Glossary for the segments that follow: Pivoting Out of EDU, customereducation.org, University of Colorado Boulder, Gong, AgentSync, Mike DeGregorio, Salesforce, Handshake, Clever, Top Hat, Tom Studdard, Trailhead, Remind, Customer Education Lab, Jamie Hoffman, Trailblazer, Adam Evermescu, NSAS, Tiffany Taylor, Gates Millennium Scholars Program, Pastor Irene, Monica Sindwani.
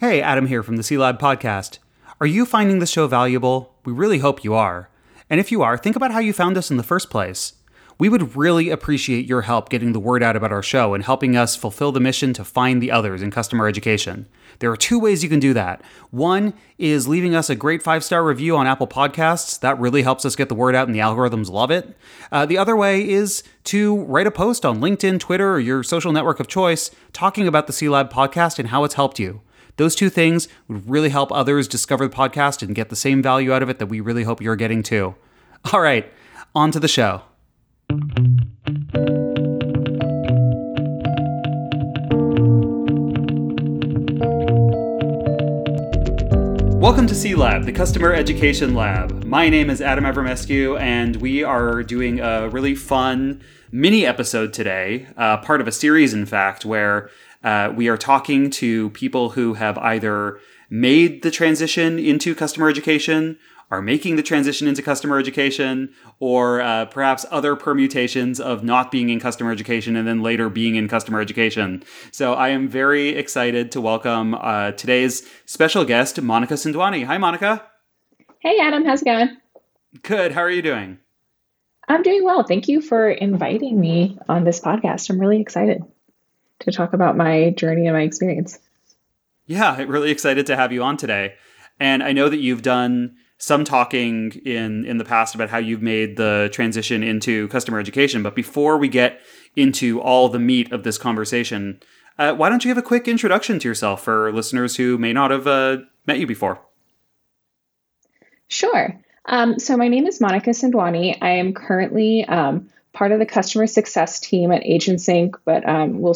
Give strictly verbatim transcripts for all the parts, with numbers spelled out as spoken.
Hey, Adam here from the C-Lab podcast. Are you finding this show valuable? We really hope you are. And if you are, think about how you found us in the first place. We would really appreciate your help getting the word out about our show and helping us fulfill the mission to find the others in customer education. There are two ways you can do that. One is leaving us a great five-star review on Apple Podcasts. That really helps us get the word out and the algorithms love it. Uh, the other way is to write a post on LinkedIn, Twitter, or your social network of choice talking about the C-Lab podcast and how it's helped you. Those two things would really help others discover the podcast and get the same value out of it that we really hope you're getting too. All right, on to the show. Welcome to C-Lab, the Customer Education Lab. My name is Adam Evermescu, and we are doing a really fun mini episode today, uh, part of a series, in fact, where uh, we are talking to people who have either made the transition into customer education, are making the transition into customer education, or uh, perhaps other permutations of not being in customer education and then later being in customer education. So I am very excited to welcome uh, today's special guest, Monica Sindwani. Hi, Monica. Hey, Adam. How's it going? Good. How are you doing? I'm doing well. Thank you for inviting me on this podcast. I'm really excited to talk about my journey and my experience. Yeah, really excited to have you on today. And I know that you've done some talking in, in the past about how you've made the transition into customer education. But before we get into all the meat of this conversation, uh, why don't you give a quick introduction to yourself for listeners who may not have uh, met you before? Sure. Um, so my name is Monica Sindwani. I am currently um, part of the customer success team at AgentSync, but um, we'll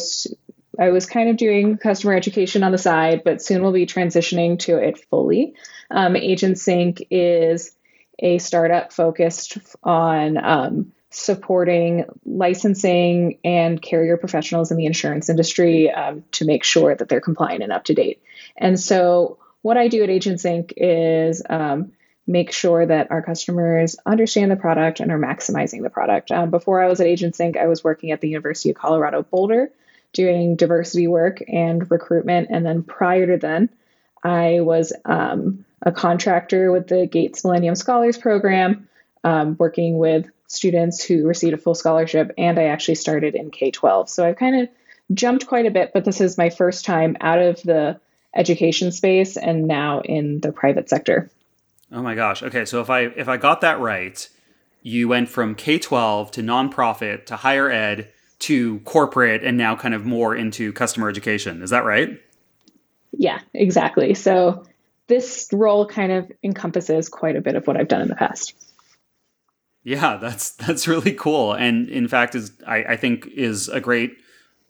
I was kind of doing customer education on the side, but soon we'll be transitioning to it fully. Um, AgentSync is a startup focused on um, supporting licensing and carrier professionals in the insurance industry um, to make sure that they're compliant and up to date. And so what I do at AgentSync is um, make sure that our customers understand the product and are maximizing the product. Um, before I was at AgentSync, I was working at the University of Colorado Boulder, doing diversity work and recruitment. And then prior to then, I was um, a contractor with the Gates Millennium Scholars Program, um, working with students who received a full scholarship. And I actually started in K twelve. So I've kind of jumped quite a bit, but this is my first time out of the education space and now in the private sector. Oh my gosh. Okay. So if I, if I got that right, you went from K twelve to nonprofit to higher ed to corporate and now kind of more into customer education. Is that right? Yeah, exactly. So this role kind of encompasses quite a bit of what I've done in the past. Yeah, that's that's really cool. And in fact, is I, I think is a great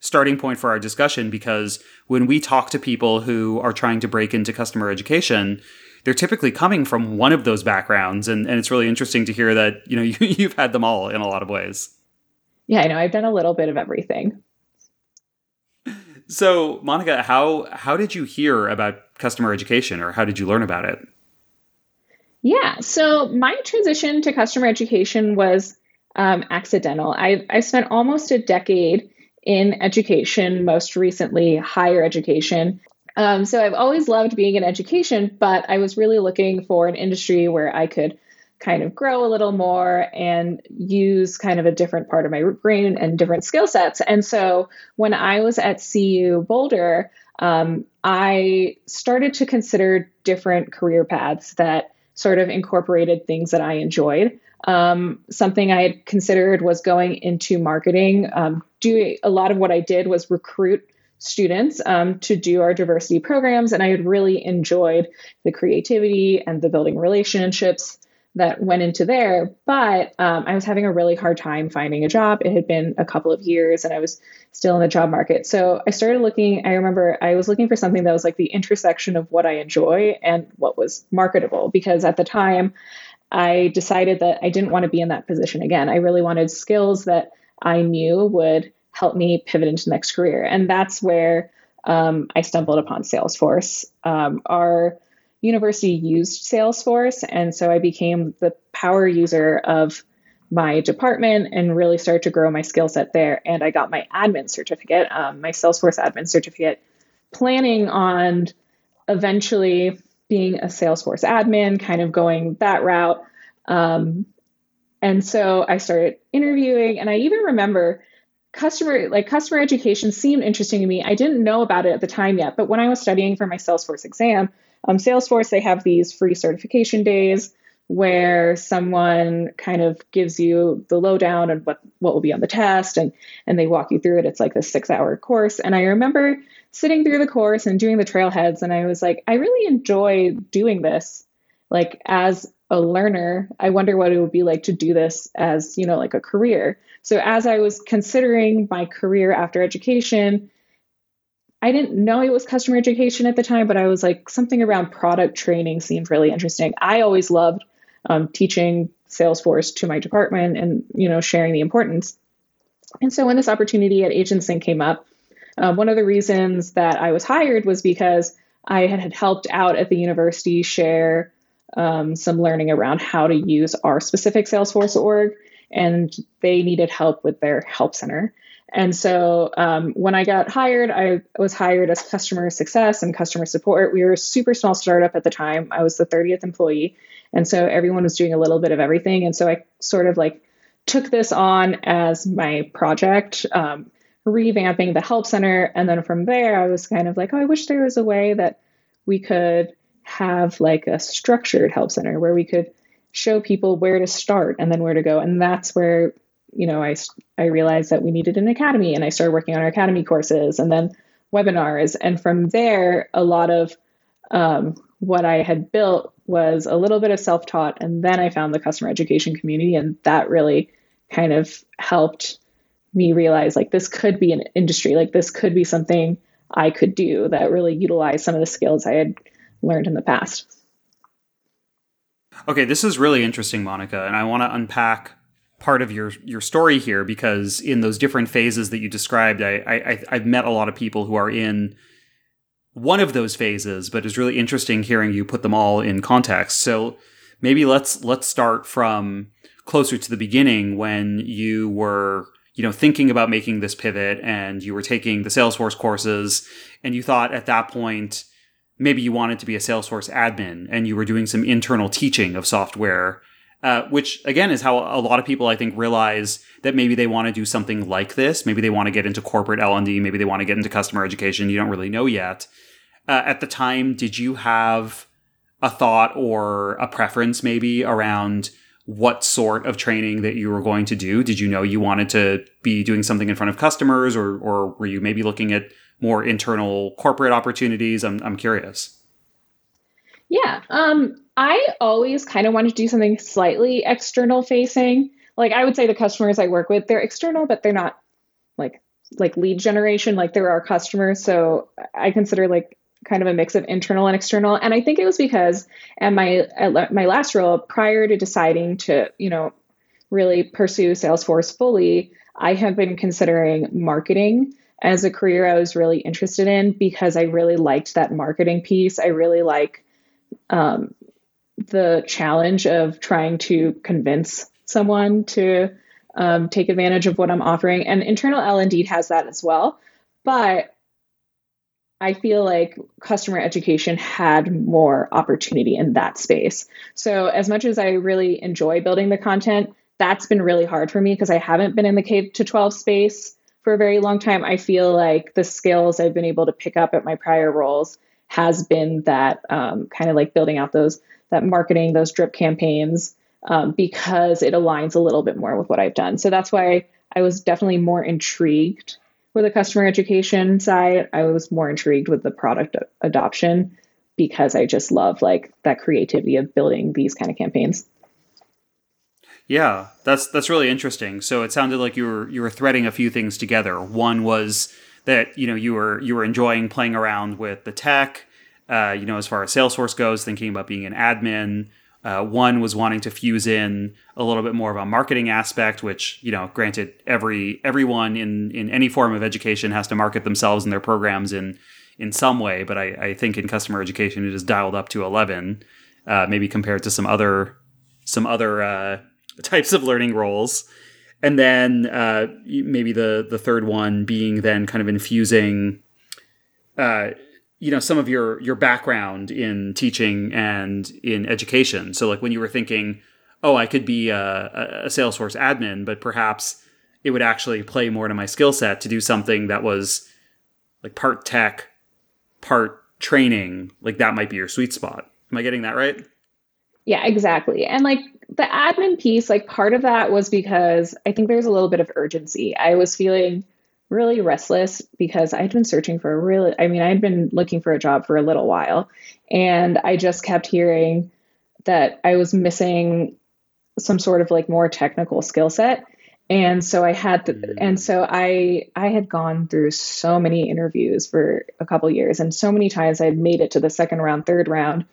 starting point for our discussion, because when we talk to people who are trying to break into customer education, they're typically coming from one of those backgrounds. And, and it's really interesting to hear that, you know, you, you've had them all in a lot of ways. Yeah, I know. I've done a little bit of everything. So, Monica, how how did you hear about customer education, or how did you learn about it? Yeah, so my transition to customer education was um, accidental. I I spent almost a decade in education, most recently higher education. Um, so I've always loved being in education, but I was really looking for an industry where I could kind of grow a little more and use kind of a different part of my brain and different skill sets. And so when I was at C U Boulder, um, I started to consider different career paths that sort of incorporated things that I enjoyed. Um, something I had considered was going into marketing. Um, do a lot of what I did was recruit students um, to do our diversity programs. And I had really enjoyed the creativity and the building relationships that went into there, but um, I was having a really hard time finding a job. It had been a couple of years and I was still in the job market. So I started looking, I remember I was looking for something that was like the intersection of what I enjoy and what was marketable, because at the time I decided that I didn't want to be in that position again. I really wanted skills that I knew would help me pivot into the next career. And that's where um, I stumbled upon Salesforce. Um, our university used Salesforce. And so I became the power user of my department and really started to grow my skill set there. And I got my admin certificate, um, my Salesforce admin certificate, planning on eventually being a Salesforce admin, kind of going that route. Um, and so I started interviewing, and I even remember customer, like customer education seemed interesting to me. I didn't know about it at the time yet, but when I was studying for my Salesforce exam, um, Salesforce, they have these free certification days where someone kind of gives you the lowdown on what, what will be on the test, and, and they walk you through it. It's like this six hour course. And I remember sitting through the course and doing the trailheads. And I was like, I really enjoy doing this. Like as a learner, I wonder what it would be like to do this as, you know, like a career. So as I was considering my career after education, I didn't know it was customer education at the time, but I was like, something around product training seemed really interesting. I always loved Um, teaching Salesforce to my department and, you know, sharing the importance. And so when this opportunity at AgentSync came up, um, one of the reasons that I was hired was because I had helped out at the university share um, some learning around how to use our specific Salesforce org, and they needed help with their help center. And so um, when I got hired, I was hired as customer success and customer support. We were a super small startup at the time. I was the thirtieth employee. And so everyone was doing a little bit of everything. And so I sort of like took this on as my project, um, revamping the help center. And then from there, I was kind of like, oh, I wish there was a way that we could have like a structured help center where we could show people where to start and then where to go. And that's where, you know, I, I realized that we needed an academy, and I started working on our academy courses and then webinars. And from there, a lot of um, what I had built was a little bit of self-taught. And then I found the customer education community, and that really kind of helped me realize like this could be an industry, like this could be something I could do that really utilized some of the skills I had learned in the past. Okay, this is really interesting, Monica, and I want to unpack part of your your story here, because in those different phases that you described, I, I, I've met a lot of people who are in one of those phases, but it's really interesting hearing you put them all in context. So maybe let's let's start from closer to the beginning, when you were, you know, thinking about making this pivot and you were taking the Salesforce courses, and you thought at that point maybe you wanted to be a Salesforce admin, and you were doing some internal teaching of software. Uh, which, again, is how a lot of people, I think, realize that maybe they want to do something like this. Maybe they want to get into corporate L and D. Maybe they want to get into customer education. You don't really know yet. Uh, at the time, did you have a thought or a preference maybe around what sort of training that you were going to do? Did you know you wanted to be doing something in front of customers, or or were you maybe looking at more internal corporate opportunities? I'm I'm curious. Yeah. Um, I always kind of wanted to do something slightly external facing. Like I would say the customers I work with, they're external, but they're not like, like lead generation, like they're our customers. So I consider like kind of a mix of internal and external. And I think it was because at my, at my last role, prior to deciding to, you know, really pursue Salesforce fully, I have been considering marketing as a career I was really interested in, because I really liked that marketing piece. I really like Um, the challenge of trying to convince someone to um, take advantage of what I'm offering. And internal L and D has that as well. But I feel like customer education had more opportunity in that space. So as much as I really enjoy building the content, that's been really hard for me because I haven't been in the K to twelve space for a very long time. I feel like the skills I've been able to pick up at my prior roles has been that um, kind of like building out those, that marketing, those drip campaigns, um, because it aligns a little bit more with what I've done. So that's why I was definitely more intrigued with the customer education side. I was more intrigued with the product adoption, because I just love like that creativity of building these kind of campaigns. Yeah, that's, that's really interesting. So it sounded like you were, you were threading a few things together. One was that, you know, you were you were enjoying playing around with the tech, uh, you know, as far as Salesforce goes, thinking about being an admin. Uh, one was wanting to fuse in a little bit more of a marketing aspect, which, you know, granted, every everyone in, in any form of education has to market themselves and their programs in, in some way. But I, I think in customer education, it is dialed up to eleven, uh, maybe compared to some other, some other uh, types of learning roles. And then uh, maybe the the third one being then kind of infusing, uh, you know, some of your your background in teaching and in education. So like when you were thinking, oh, I could be a, a Salesforce admin, but perhaps it would actually play more to my skill set to do something that was like part tech, part training, like that might be your sweet spot. Am I getting that right? Yeah, exactly. And like the admin piece, like part of that was because I think there's a little bit of urgency. I was feeling really restless because I had been searching for a really, I mean, I'd been looking for a job for a little while, and I just kept hearing that I was missing some sort of like more technical skill set. And so I had, to, mm. and so I, I had gone through so many interviews for a couple of years, and so many times I had made it to the second round, third round.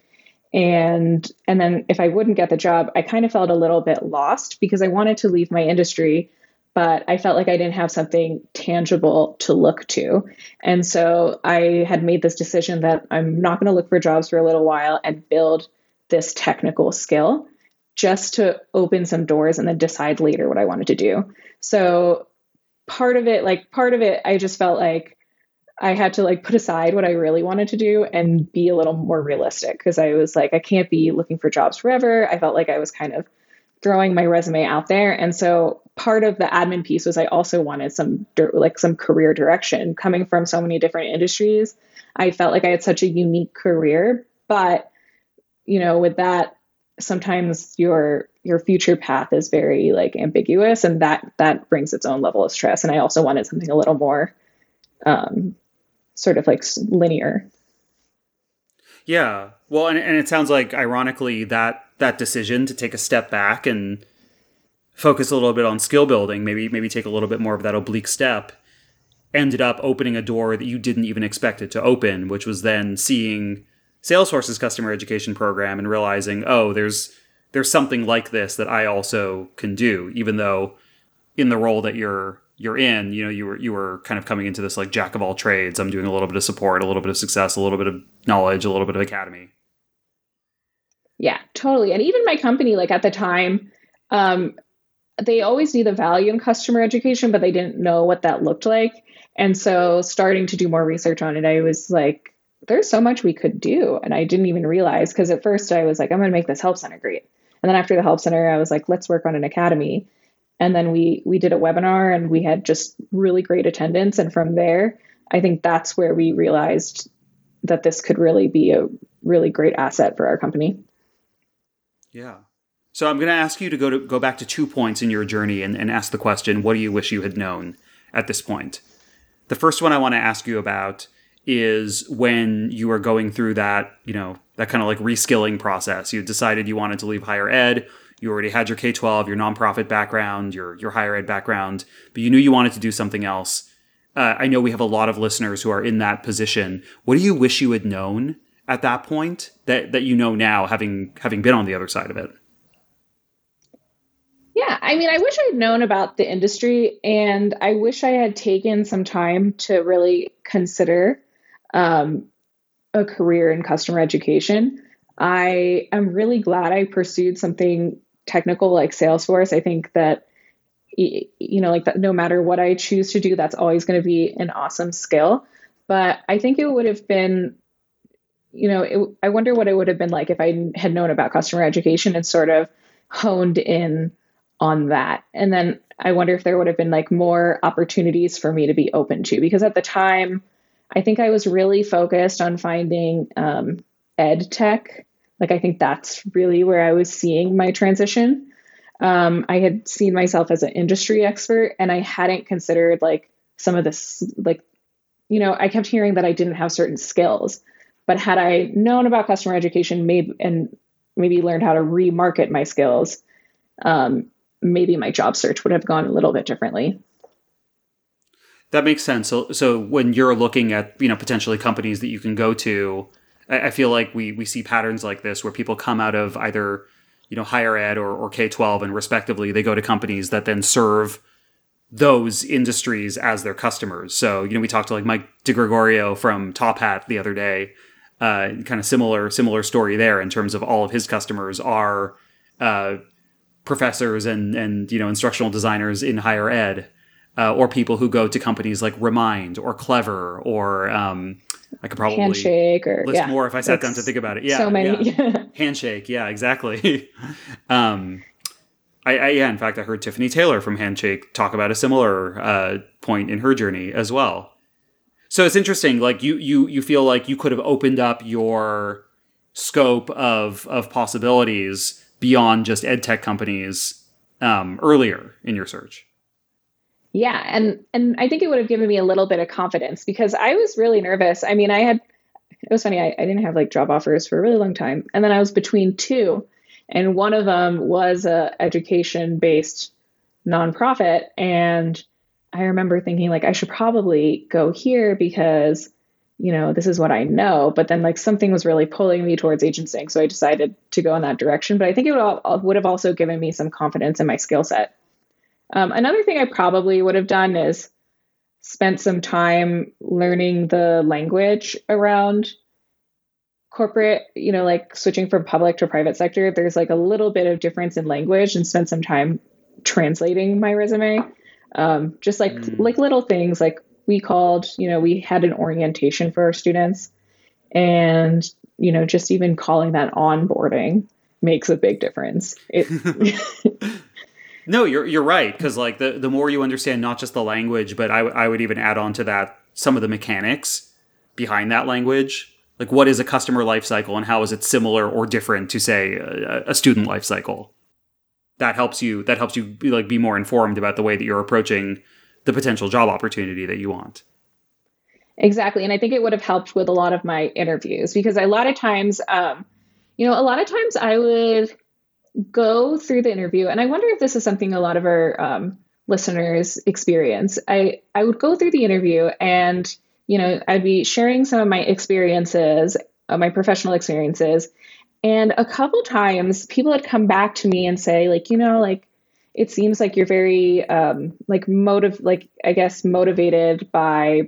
And, and then if I wouldn't get the job, I kind of felt a little bit lost because I wanted to leave my industry, but I felt like I didn't have something tangible to look to. And so I had made this decision that I'm not going to look for jobs for a little while and build this technical skill just to open some doors and then decide later what I wanted to do. So part of it, like part of it, I just felt like I had to like put aside what I really wanted to do and be a little more realistic, because I was like, I can't be looking for jobs forever. I felt like I was kind of throwing my resume out there. And so part of the admin piece was I also wanted some like some career direction. Coming from so many different industries, I felt like I had such a unique career, but you know, with that, sometimes your, your future path is very like ambiguous, and that, that brings its own level of stress. And I also wanted something a little more, um, sort of like linear. Yeah. Well, and, and it sounds like ironically that, that decision to take a step back and focus a little bit on skill building, maybe, maybe take a little bit more of that oblique step, ended up opening a door that you didn't even expect it to open, which was then seeing Salesforce's customer education program and realizing, oh, there's there's something like this that I also can do, even though in the role that you're you're in, you know, you were you were kind of coming into this like jack of all trades. I'm doing a little bit of support, a little bit of success, a little bit of knowledge, a little bit of academy. Yeah, totally. And even my company, like at the time, um, they always knew the value in customer education, but they didn't know what that looked like. And so starting to do more research on it, I was like, there's so much we could do. And I didn't even realize, because at first I was like, I'm going to make this help center great. And then after the help center, I was like, let's work on an academy. And then we, we did a webinar, and we had just really great attendance. And from there, I think that's where we realized that this could really be a really great asset for our company. Yeah. So I'm going to ask you to go to go back to two points in your journey and, and ask the question, what do you wish you had known at this point? The first one I want to ask you about is when you were going through that, you know, that kind of like reskilling process. You decided you wanted to leave higher ed. You already had your K twelve, your nonprofit background, your your higher ed background, but you knew you wanted to do something else. Uh, I know we have a lot of listeners who are in that position. What do you wish you had known at that point that that you know now, having having been on the other side of it? Yeah, I mean, I wish I had known about the industry, and I wish I had taken some time to really consider Um, a career in customer education. I am really glad I pursued something technical like Salesforce. I think that, you know, like that, no matter what I choose to do, that's always going to be an awesome skill. But I think it would have been, you know, it, I wonder what it would have been like if I had known about customer education and sort of honed in on that. And then I wonder if there would have been like more opportunities for me to be open to, because at the time, I think I was really focused on finding um, ed tech. Like, I think that's really where I was seeing my transition. Um, I had seen myself as an industry expert, and I hadn't considered like some of this, like, you know, I kept hearing that I didn't have certain skills, but had I known about customer education, maybe, and maybe learned how to remarket my skills, um, maybe my job search would have gone a little bit differently. That makes sense. So, so when you're looking at, you know, potentially companies that you can go to, I, I feel like we we see patterns like this where people come out of either, you know, higher ed or, or K twelve, and respectively, they go to companies that then serve those industries as their customers. So, you know, we talked to like Mike DeGregorio from Top Hat the other day, uh, kind of similar similar story there in terms of all of his customers are uh, professors and and you know instructional designers in higher ed. Uh, or people who go to companies like Remind or Clever or um, I could probably Handshake or list yeah, more if I sat down to think about it. Yeah, so many. Yeah. Handshake. Yeah, exactly. um, I, I yeah. In fact, I heard Tiffany Taylor from Handshake talk about a similar uh, point in her journey as well. So it's interesting. Like you, you, you feel like you could have opened up your scope of of possibilities beyond just ed tech companies um, earlier in your search. Yeah. And, and I think it would have given me a little bit of confidence because I was really nervous. I mean, I had, it was funny. I, I didn't have like job offers for a really long time. And then I was between two, and one of them was a education based nonprofit. And I remember thinking like, I should probably go here because, you know, this is what I know, but then like something was really pulling me towards AgentSync. So I decided to go in that direction, but I think it would, all, would have also given me some confidence in my skill set. Um, another thing I probably would have done is spent some time learning the language around corporate, you know, like switching from public to private sector. There's like a little bit of difference in language, and spent some time translating my resume. Um, just like, mm. like little things like we called, you know, we had an orientation for our students, and, you know, just even calling that onboarding makes a big difference. It No, you're you're right, because like the, the more you understand not just the language, but I, w- I would even add on to that some of the mechanics behind that language. Like what is a customer life cycle, and how is it similar or different to, say, a, a student life cycle? That helps you that helps you be, like be more informed about the way that you're approaching the potential job opportunity that you want. Exactly, and I think it would have helped with a lot of my interviews, because a lot of times, um, you know, a lot of times I would go through the interview. And I wonder if this is something a lot of our um, listeners experience. I, I would go through the interview and, you know, I'd be sharing some of my experiences, uh, my professional experiences. And a couple times people had come back to me and say, like, you know, like, it seems like you're very um, like motive, like, I guess, motivated by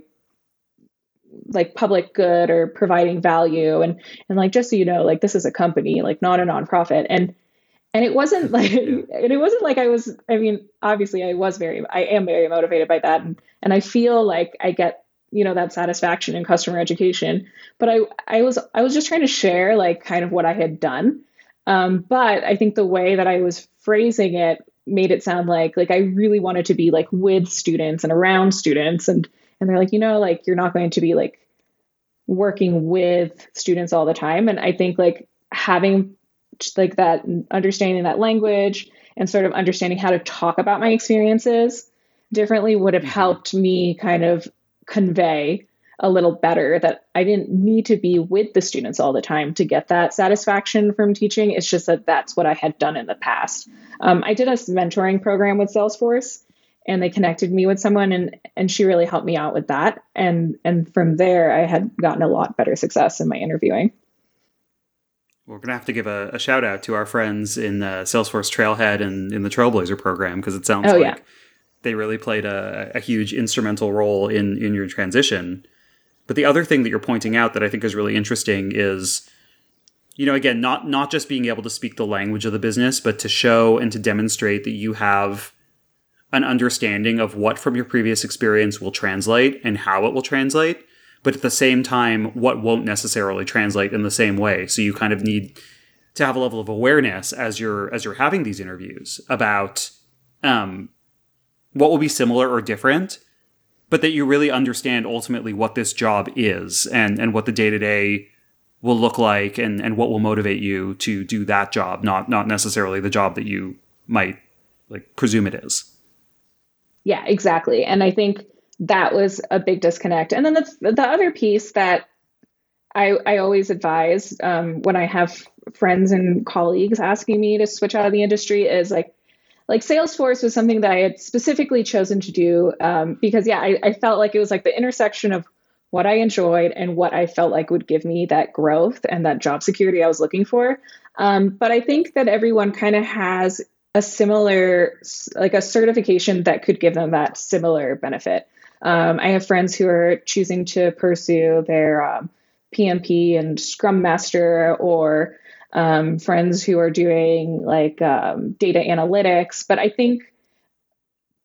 like public good or providing value. And, and like, just so you know, like, this is a company, like not a nonprofit. And, And it wasn't like, and it wasn't like I was, I mean, obviously I was very, I am very motivated by that. And, and I feel like I get, you know, that satisfaction in customer education, but I, I was, I was just trying to share like kind of what I had done. Um, but I think the way that I was phrasing it made it sound like, like I really wanted to be like with students and around students. And, and they're like, you know, like, you're not going to be like working with students all the time. And I think like having like that, understanding that language and sort of understanding how to talk about my experiences differently would have helped me kind of convey a little better that I didn't need to be with the students all the time to get that satisfaction from teaching. It's just that that's what I had done in the past. Um, I did a mentoring program with Salesforce, and they connected me with someone, and, and she really helped me out with that. And, and from there, I had gotten a lot better success in my interviewing. We're going to have to give a, a shout out to our friends in the uh, Salesforce Trailhead and in the Trailblazer program, because it sounds oh, like yeah. they really played a, a huge instrumental role in, in your transition. But the other thing that you're pointing out that I think is really interesting is, you know, again, not not just being able to speak the language of the business, but to show and to demonstrate that you have an understanding of what from your previous experience will translate and how it will translate. But at the same time, what won't necessarily translate in the same way. So you kind of need to have a level of awareness as you're as you're having these interviews about um, what will be similar or different, but that you really understand ultimately what this job is and, and what the day-to-day will look like and, and what will motivate you to do that job, not not necessarily the job that you might like presume it is. Yeah, exactly. And I think that was a big disconnect. And then the, the other piece that I, I always advise um, when I have friends and colleagues asking me to switch out of the industry is like, like Salesforce was something that I had specifically chosen to do um, because, yeah, I, I felt like it was like the intersection of what I enjoyed and what I felt like would give me that growth and that job security I was looking for. Um, but I think that everyone kind of has a similar, like a certification that could give them that similar benefit. Um, I have friends who are choosing to pursue their um, P M P and Scrum Master, or um, friends who are doing like um, data analytics. But I think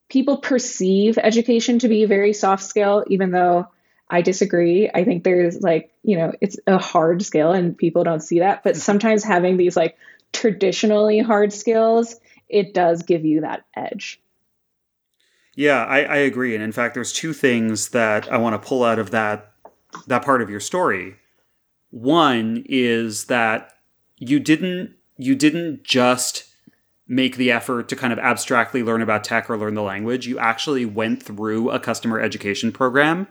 people perceive education to be very soft skill, even though I disagree. I think there's like, you know, it's a hard skill and people don't see that. But sometimes having these like traditionally hard skills, it does give you that edge. Yeah, I, I agree. And in fact, there's two things that I want to pull out of that that part of your story. One is that you didn't you didn't just make the effort to kind of abstractly learn about tech or learn the language. You actually went through a customer education program.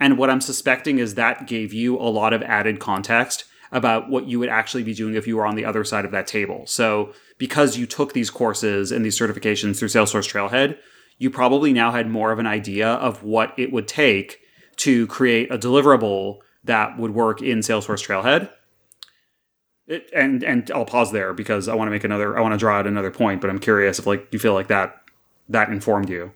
And what I'm suspecting is that gave you a lot of added context about what you would actually be doing if you were on the other side of that table. So because you took these courses and these certifications through Salesforce Trailhead, you probably now had more of an idea of what it would take to create a deliverable that would work in Salesforce Trailhead. It, and and I'll pause there because I want to make another, I want to draw out another point, but I'm curious if like you feel like that that informed you.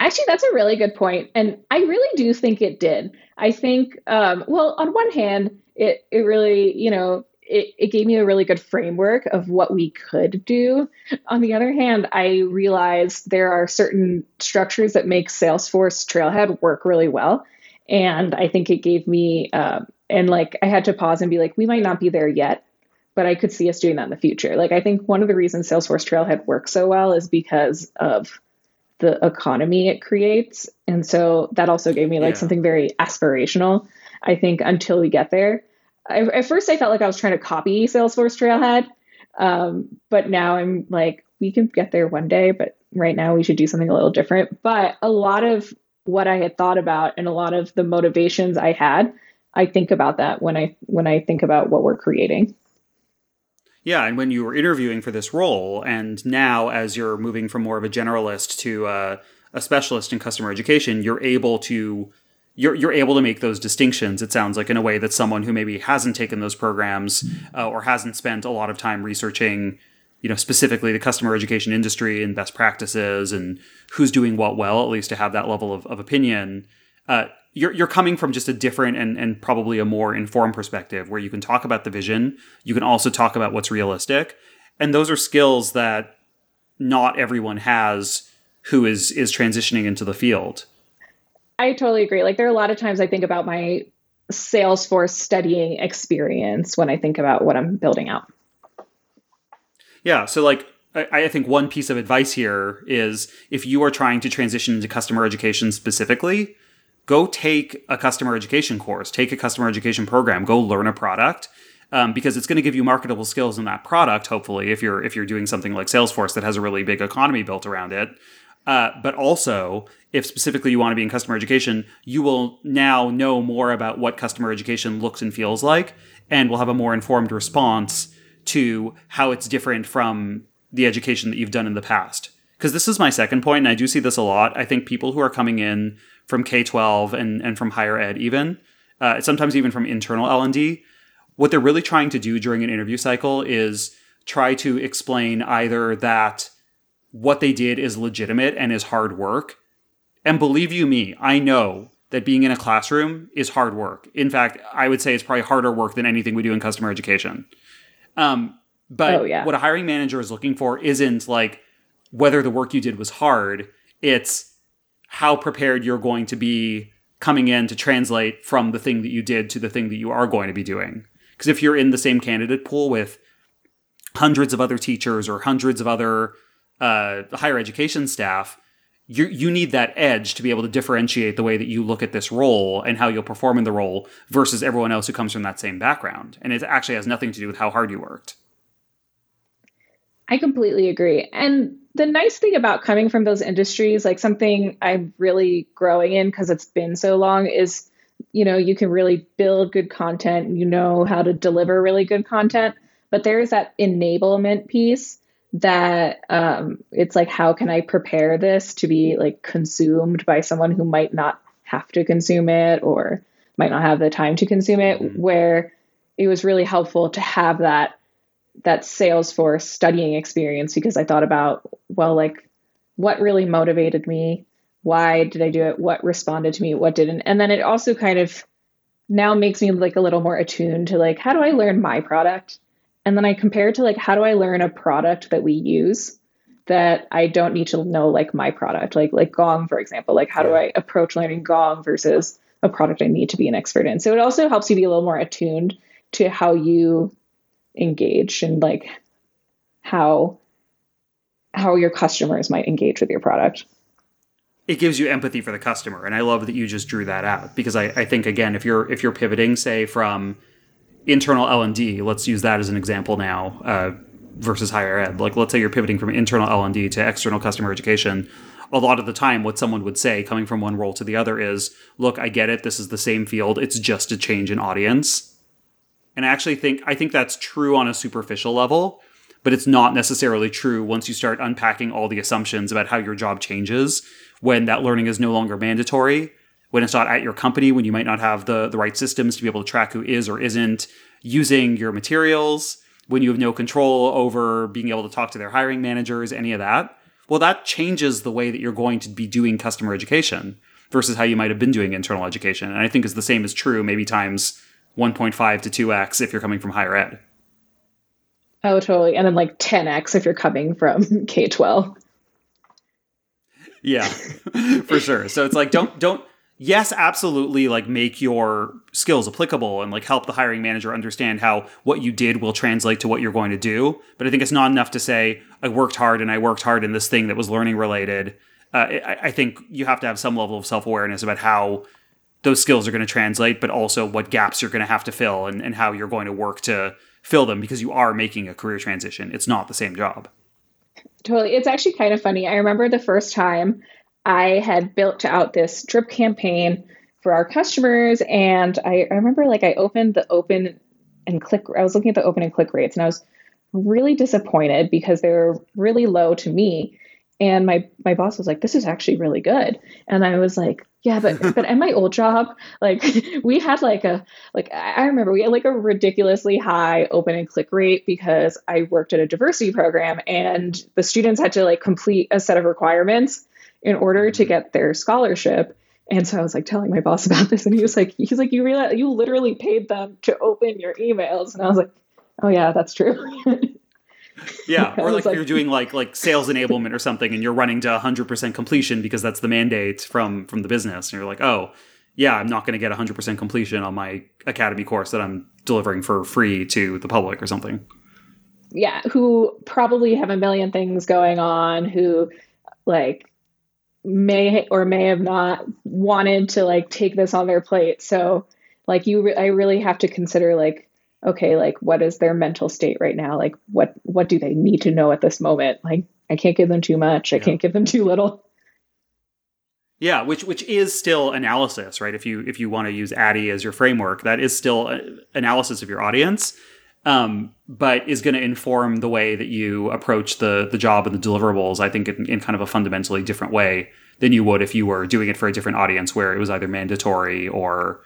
Actually, that's a really good point. And I really do think it did. I think, um, well, on one hand, it it really, you know, it, it gave me a really good framework of what we could do. On the other hand, I realized there are certain structures that make Salesforce Trailhead work really well. And I think it gave me, uh, and like, I had to pause and be like, we might not be there yet, but I could see us doing that in the future. Like, I think one of the reasons Salesforce Trailhead works so well is because of the economy it creates. And so that also gave me like yeah. something very aspirational, I think, until we get there. I, at first, I felt like I was trying to copy Salesforce Trailhead. Um, but now I'm like, we can get there one day, but right now we should do something a little different. But a lot of what I had thought about and a lot of the motivations I had, I think about that when I when I think about what we're creating. Yeah, and when you were interviewing for this role, and now as you're moving from more of a generalist to uh, a specialist in customer education, you're able to you're you're able to make those distinctions. It sounds like in a way that someone who maybe hasn't taken those programs uh, or hasn't spent a lot of time researching, you know, specifically the customer education industry and best practices and who's doing what well, at least to have that level of, of opinion. Uh, You're you're coming from just a different and, and probably a more informed perspective where you can talk about the vision. You can also talk about what's realistic. And those are skills that not everyone has who is is transitioning into the field. I totally agree. Like, there are a lot of times I think about my Salesforce studying experience when I think about what I'm building out. Yeah. So like, I, I think one piece of advice here is if you are trying to transition into customer education specifically, go take a customer education course, take a customer education program, go learn a product, um, because it's going to give you marketable skills in that product, hopefully, if you're if you're doing something like Salesforce that has a really big economy built around it. Uh, but also, if specifically you want to be in customer education, you will now know more about what customer education looks and feels like, and will have a more informed response to how it's different from the education that you've done in the past. Because this is my second point, and I do see this a lot. I think people who are coming in from K twelve and, and from higher ed even, uh, sometimes even from internal L and D, what they're really trying to do during an interview cycle is try to explain either that what they did is legitimate and is hard work. And believe you me, I know that being in a classroom is hard work. In fact, I would say it's probably harder work than anything we do in customer education. Um, but oh, yeah. what a hiring manager is looking for isn't like, whether the work you did was hard, it's how prepared you're going to be coming in to translate from the thing that you did to the thing that you are going to be doing. Because if you're in the same candidate pool with hundreds of other teachers or hundreds of other uh, higher education staff, you you need that edge to be able to differentiate the way that you look at this role and how you'll perform in the role versus everyone else who comes from that same background. And it actually has nothing to do with how hard you worked. I completely agree. And the nice thing about coming from those industries, like something I'm really growing in because it's been so long is, you know, you can really build good content, and you know how to deliver really good content, but there is that enablement piece that um, it's like, how can I prepare this to be like consumed by someone who might not have to consume it or might not have the time to consume it, where it was really helpful to have that that Salesforce studying experience, because I thought about, well, like what really motivated me? Why did I do it? What responded to me? What didn't? And then it also kind of now makes me like a little more attuned to like, how do I learn my product? And then I compare it to like, how do I learn a product that we use that I don't need to know like my product, like, like Gong, for example, like how do I approach learning Gong versus a product I need to be an expert in. So it also helps you be a little more attuned to how you engage and like how how your customers might engage with your product. It gives you empathy for the customer. And I love that you just drew that out, because I, I think, again, if you're if you're pivoting, say, from internal L and D, let's use that as an example now, uh, versus higher ed. Like, let's say you're pivoting from internal L and D to external customer education. A lot of the time, what someone would say coming from one role to the other is, look, I get it. This is the same field. It's just a change in audience. And I actually think I think that's true on a superficial level. But it's not necessarily true once you start unpacking all the assumptions about how your job changes when that learning is no longer mandatory, when it's not at your company, when you might not have the, the right systems to be able to track who is or isn't using your materials, when you have no control over being able to talk to their hiring managers, any of that. Well, that changes the way that you're going to be doing customer education versus how you might have been doing internal education. And I think is the same is true, maybe times one point five to two x if you're coming from higher ed. Oh, totally. And then like ten x if you're coming from K twelve. Yeah, for sure. So it's like, don't, don't, yes, absolutely, like make your skills applicable and like help the hiring manager understand how what you did will translate to what you're going to do. But I think it's not enough to say, I worked hard and I worked hard in this thing that was learning related. Uh, I, I think you have to have some level of self-awareness about how those skills are going to translate, but also what gaps you're going to have to fill and, and how you're going to work to fill them, because you are making a career transition. It's not the same job. Totally. It's actually kind of funny. I remember the first time I had built out this drip campaign for our customers. And I, I remember like I opened the open and click, I was looking at the open and click rates, and I was really disappointed because they were really low to me. And my, my boss was like, this is actually really good. And I was like, yeah, but, but at my old job, like we had like a, like, I remember we had like a ridiculously high open and click rate because I worked at a diversity program, and the students had to like complete a set of requirements in order to get their scholarship. And so I was like telling my boss about this, and he was like, he's like, you realize you literally paid them to open your emails. And I was like, oh yeah, that's true. Yeah, or like, like you're doing like like sales enablement or something, and you're running to one hundred percent completion because that's the mandate from from the business. And you're like, oh, yeah, I'm not going to get one hundred percent completion on my academy course that I'm delivering for free to the public or something. Yeah, who probably have a million things going on, who like may or may have not wanted to like take this on their plate. So like you, re- I really have to consider like, okay, like what is their mental state right now? Like what, what do they need to know at this moment? Like I can't give them too much. I yeah. can't give them too little. Yeah. Which, which is still analysis, right? If you, if you want to use A D D I as your framework, that is still analysis of your audience, um, but is going to inform the way that you approach the, the job and the deliverables, I think in, in kind of a fundamentally different way than you would if you were doing it for a different audience where it was either mandatory or,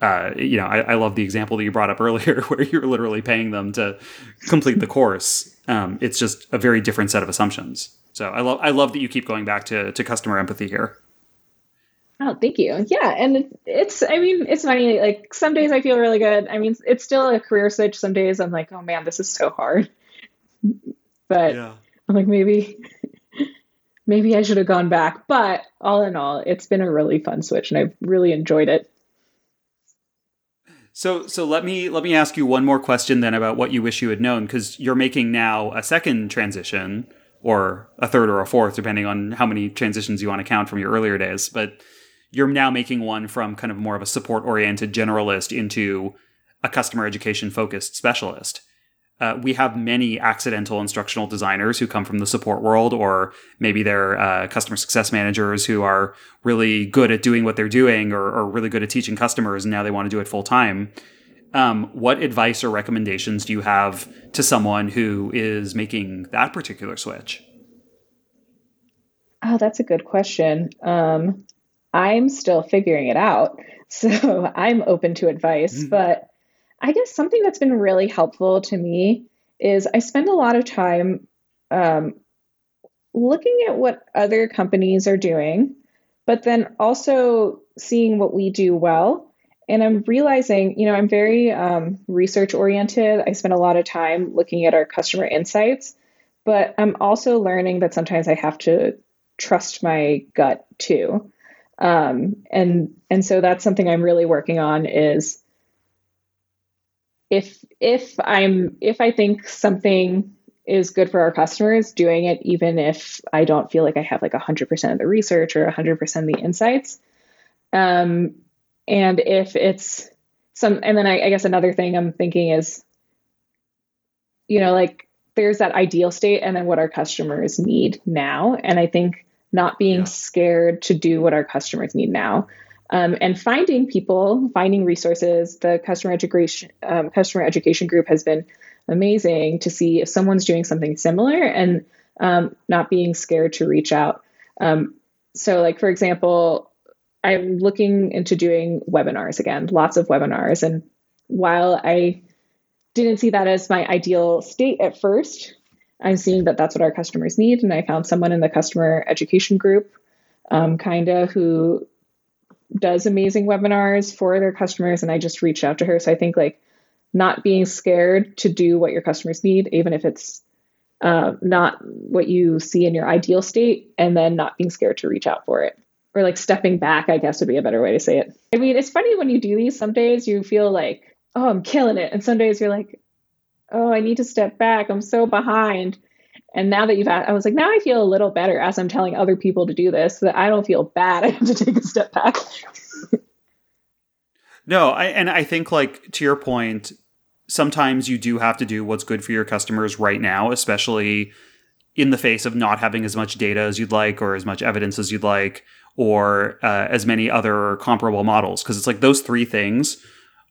Uh, you know, I, I love the example that you brought up earlier where you're literally paying them to complete the course. Um, it's just a very different set of assumptions. So I love I love that you keep going back to, to customer empathy here. Oh, thank you. Yeah. And it, it's, I mean, it's funny. Like some days I feel really good. I mean, it's still a career switch. Some days I'm like, oh man, this is so hard. But yeah. I'm like, maybe, maybe I should have gone back. But all in all, it's been a really fun switch and I've really enjoyed it. So so let me let me ask you one more question then about what you wish you had known, because you're making now a second transition or a third or a fourth, depending on how many transitions you want to count from your earlier days. But you're now making one from kind of more of a support-oriented generalist into a customer education-focused specialist. Uh, we have many accidental instructional designers who come from the support world, or maybe they're uh, customer success managers who are really good at doing what they're doing or, or really good at teaching customers, and now they want to do it full time. Um, what advice or recommendations do you have to someone who is making that particular switch? Oh, that's a good question. Um, I'm still figuring it out, so I'm open to advice, mm. but I guess something that's been really helpful to me is I spend a lot of time um, looking at what other companies are doing, but then also seeing what we do well. And I'm realizing, you know, I'm very um, research oriented. I spend a lot of time looking at our customer insights, but I'm also learning that sometimes I have to trust my gut too. Um, and and so that's something I'm really working on is if if I'm if I think something is good for our customers, doing it even if I don't feel like I have like one hundred percent of the research or one hundred percent of the insights. Um, and if it's some, and then I, I guess another thing I'm thinking is, you know, like there's that ideal state and then what our customers need now. And I think not being yeah. scared to do what our customers need now, um, and finding people, finding resources. The customer education, um, customer education group has been amazing to see if someone's doing something similar, and um, not being scared to reach out. Um, so like, for example, I'm looking into doing webinars again, lots of webinars. And while I didn't see that as my ideal state at first, I'm seeing that that's what our customers need. And I found someone in the customer education group, um, kind of, who does amazing webinars for their customers. And I just reached out to her. So I think like not being scared to do what your customers need, even if it's uh, not what you see in your ideal state, and then not being scared to reach out for it. Or like stepping back, I guess, would be a better way to say it. I mean, it's funny when you do these, some days you feel like, oh, I'm killing it. And some days you're like, oh, I need to step back. I'm so behind. And now that you've had, I was like, now I feel a little better as I'm telling other people to do this, so that I don't feel bad. I have to take a step back. No, I, and I think like, to your point, sometimes you do have to do what's good for your customers right now, especially in the face of not having as much data as you'd like, or as much evidence as you'd like, or uh, as many other comparable models. Because it's like those three things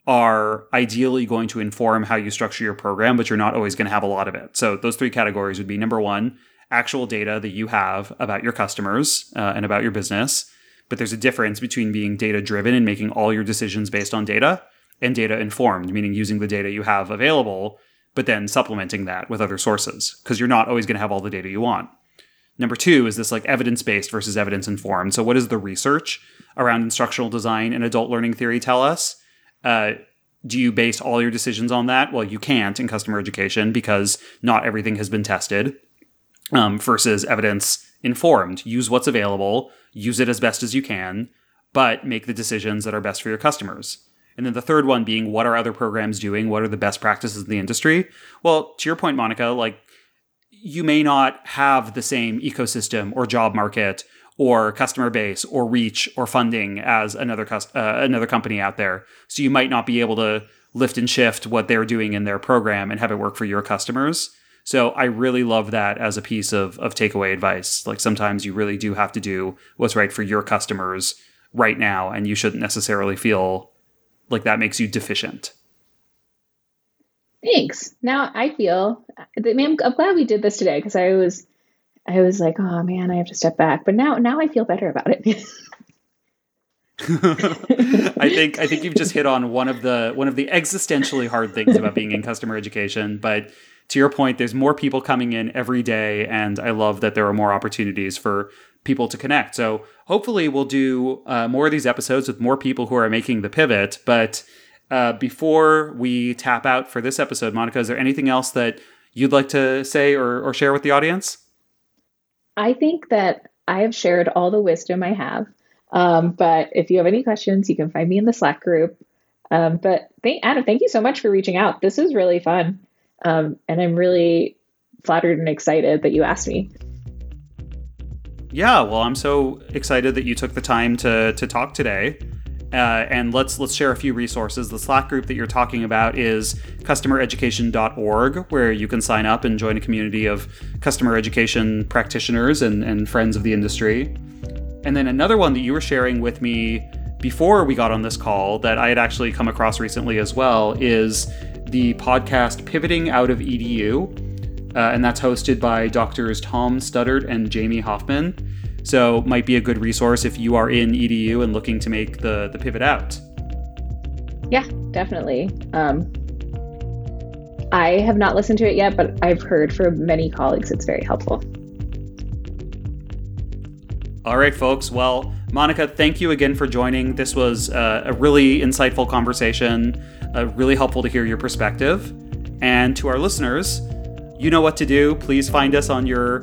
are ideally going to inform how you structure your program, but you're not always going to have a lot of it. So those three categories would be, number one, actual data that you have about your customers uh, and about your business. But there's a difference between being data-driven and making all your decisions based on data, and data-informed, meaning using the data you have available, but then supplementing that with other sources, because you're not always going to have all the data you want. Number two is this like evidence-based versus evidence-informed. So what does the research around instructional design and adult learning theory tell us? Uh, do you base all your decisions on that? Well, you can't in customer education, because not everything has been tested, um, versus evidence-informed. Use what's available, use it as best as you can, but make the decisions that are best for your customers. And then the third one being, what are other programs doing? What are the best practices in the industry? Well, to your point, Monica, like you may not have the same ecosystem or job market or customer base or reach or funding as another uh, another company out there. So you might not be able to lift and shift what they're doing in their program and have it work for your customers. So I really love that as a piece of of takeaway advice. Like sometimes you really do have to do what's right for your customers right now, and you shouldn't necessarily feel like that makes you deficient. Thanks. Now I feel, I mean, I'm glad we did this today, because I was I was like, oh man, I have to step back. But now, now I feel better about it. I think, I think you've just hit on one of the, one of the existentially hard things about being in customer education. But to your point, there's more people coming in every day, and I love that there are more opportunities for people to connect. So hopefully we'll do uh, more of these episodes with more people who are making the pivot. But uh, before we tap out for this episode, Monica, is there anything else that you'd like to say or, or share with the audience? I think that I have shared all the wisdom I have. Um, but if you have any questions, you can find me in the Slack group. Um, but thank, Adam, thank you so much for reaching out. This is really fun. Um, and I'm really flattered and excited that you asked me. Yeah, well, I'm so excited that you took the time to to talk today. Uh, and let's let's share a few resources. The Slack group that you're talking about is customer education dot org, where you can sign up and join a community of customer education practitioners and, and friends of the industry. And then another one that you were sharing with me before we got on this call that I had actually come across recently as well is the podcast Pivoting Out of E D U. Uh, and that's hosted by Doctors Tom Studdard and Jamie Hoffman. So might be a good resource if you are in E D U and looking to make the, the pivot out. Yeah, definitely. Um, I have not listened to it yet, but I've heard from many colleagues it's very helpful. All right, folks. Well, Monica, thank you again for joining. This was uh, a really insightful conversation, uh, really helpful to hear your perspective. And to our listeners, you know what to do. Please find us on your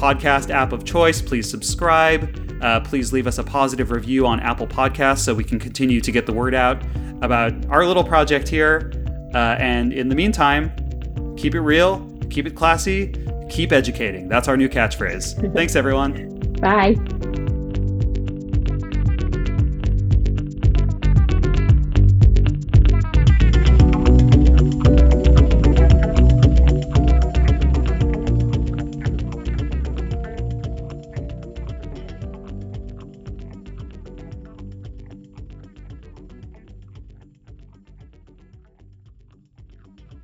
podcast app of choice, please subscribe. Uh, please leave us a positive review on Apple Podcasts so we can continue to get the word out about our little project here. Uh, and in the meantime, keep it real, keep it classy, keep educating. That's our new catchphrase. Thanks, everyone. Bye.